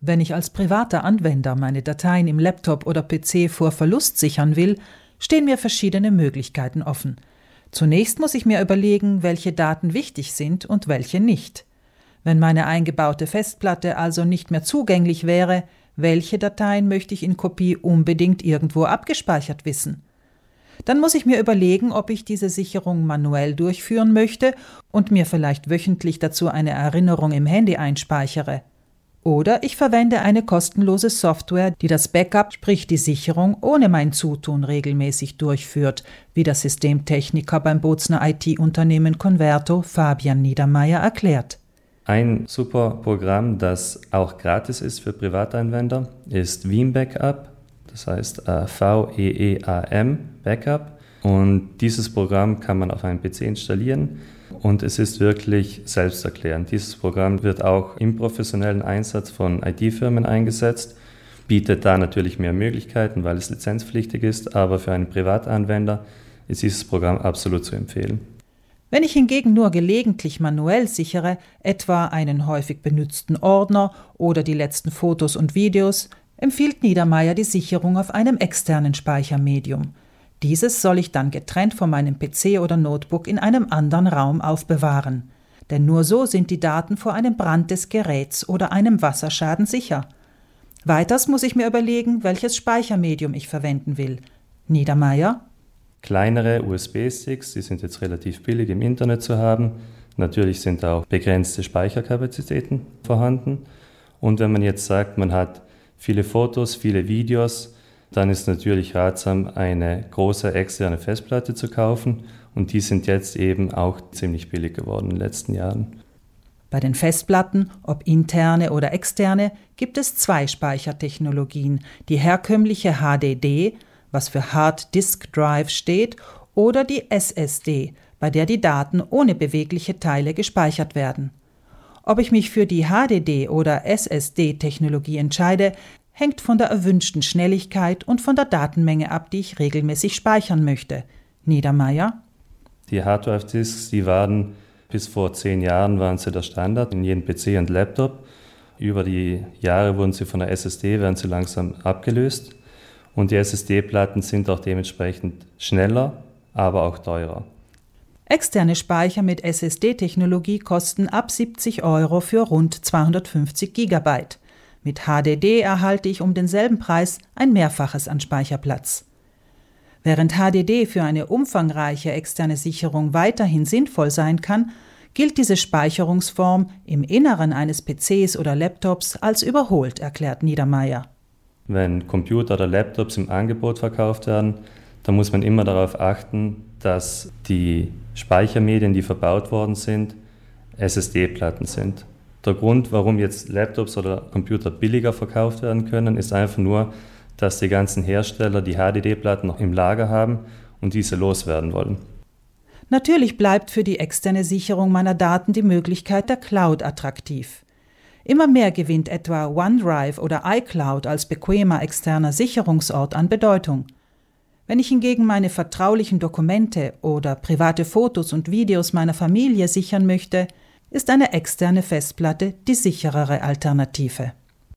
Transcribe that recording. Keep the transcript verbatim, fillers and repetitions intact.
Wenn ich als privater Anwender meine Dateien im Laptop oder P C vor Verlust sichern will, stehen mir verschiedene Möglichkeiten offen. Zunächst muss ich mir überlegen, welche Daten wichtig sind und welche nicht. Wenn meine eingebaute Festplatte also nicht mehr zugänglich wäre, welche Dateien möchte ich in Kopie unbedingt irgendwo abgespeichert wissen? Dann muss ich mir überlegen, ob ich diese Sicherung manuell durchführen möchte und mir vielleicht wöchentlich dazu eine Erinnerung im Handy einspeichere. Oder ich verwende eine kostenlose Software, die das Backup, sprich die Sicherung, ohne mein Zutun regelmäßig durchführt, wie der Systemtechniker beim Bozner I T-Unternehmen Converto, Fabian Niedermayr, erklärt. Ein super Programm, das auch gratis ist für Privatanwender, ist Veeam Backup, das heißt äh, V E E A M Backup. Und dieses Programm kann man auf einem P C installieren und es ist wirklich selbsterklärend. Dieses Programm wird auch im professionellen Einsatz von I T-Firmen eingesetzt, bietet da natürlich mehr Möglichkeiten, weil es lizenzpflichtig ist, aber für einen Privatanwender ist dieses Programm absolut zu empfehlen. Wenn ich hingegen nur gelegentlich manuell sichere, etwa einen häufig benützten Ordner oder die letzten Fotos und Videos, empfiehlt Niedermayr die Sicherung auf einem externen Speichermedium. Dieses soll ich dann getrennt von meinem P C oder Notebook in einem anderen Raum aufbewahren. Denn nur so sind die Daten vor einem Brand des Geräts oder einem Wasserschaden sicher. Weiters muss ich mir überlegen, welches Speichermedium ich verwenden will. Niedermayr? Kleinere U S B-Sticks, die sind jetzt relativ billig im Internet zu haben. Natürlich sind auch begrenzte Speicherkapazitäten vorhanden. Und wenn man jetzt sagt, man hat viele Fotos, viele Videos, dann ist natürlich ratsam, eine große externe Festplatte zu kaufen. Und die sind jetzt eben auch ziemlich billig geworden in den letzten Jahren. Bei den Festplatten, ob interne oder externe, gibt es zwei Speichertechnologien. Die herkömmliche H D D, was für Hard Disk Drive steht, oder die S S D, bei der die Daten ohne bewegliche Teile gespeichert werden. Ob ich mich für die H D D- oder S S D-Technologie entscheide, hängt von der erwünschten Schnelligkeit und von der Datenmenge ab, die ich regelmäßig speichern möchte. Niedermayr? Die Hard Drive Disks, die waren bis vor zehn Jahren waren sie der Standard in jedem P C und Laptop. Über die Jahre wurden sie von der S S D werden sie langsam abgelöst. Und die S S D-Platten sind auch dementsprechend schneller, aber auch teurer. Externe Speicher mit S S D-Technologie kosten ab siebzig Euro für rund zweihundertfünfzig Gigabyte. Mit H D D erhalte ich um denselben Preis ein Mehrfaches an Speicherplatz. Während H D D für eine umfangreiche externe Sicherung weiterhin sinnvoll sein kann, gilt diese Speicherungsform im Inneren eines P Cs oder Laptops als überholt, erklärt Niedermayr. Wenn Computer oder Laptops im Angebot verkauft werden, dann muss man immer darauf achten, dass die Speichermedien, die verbaut worden sind, S S D-Platten sind. Der Grund, warum jetzt Laptops oder Computer billiger verkauft werden können, ist einfach nur, dass die ganzen Hersteller die H D D-Platten noch im Lager haben und diese loswerden wollen. Natürlich bleibt für die externe Sicherung meiner Daten die Möglichkeit der Cloud attraktiv. Immer mehr gewinnt etwa OneDrive oder iCloud als bequemer externer Sicherungsort an Bedeutung. Wenn ich hingegen meine vertraulichen Dokumente oder private Fotos und Videos meiner Familie sichern möchte, ist eine externe Festplatte die sicherere Alternative.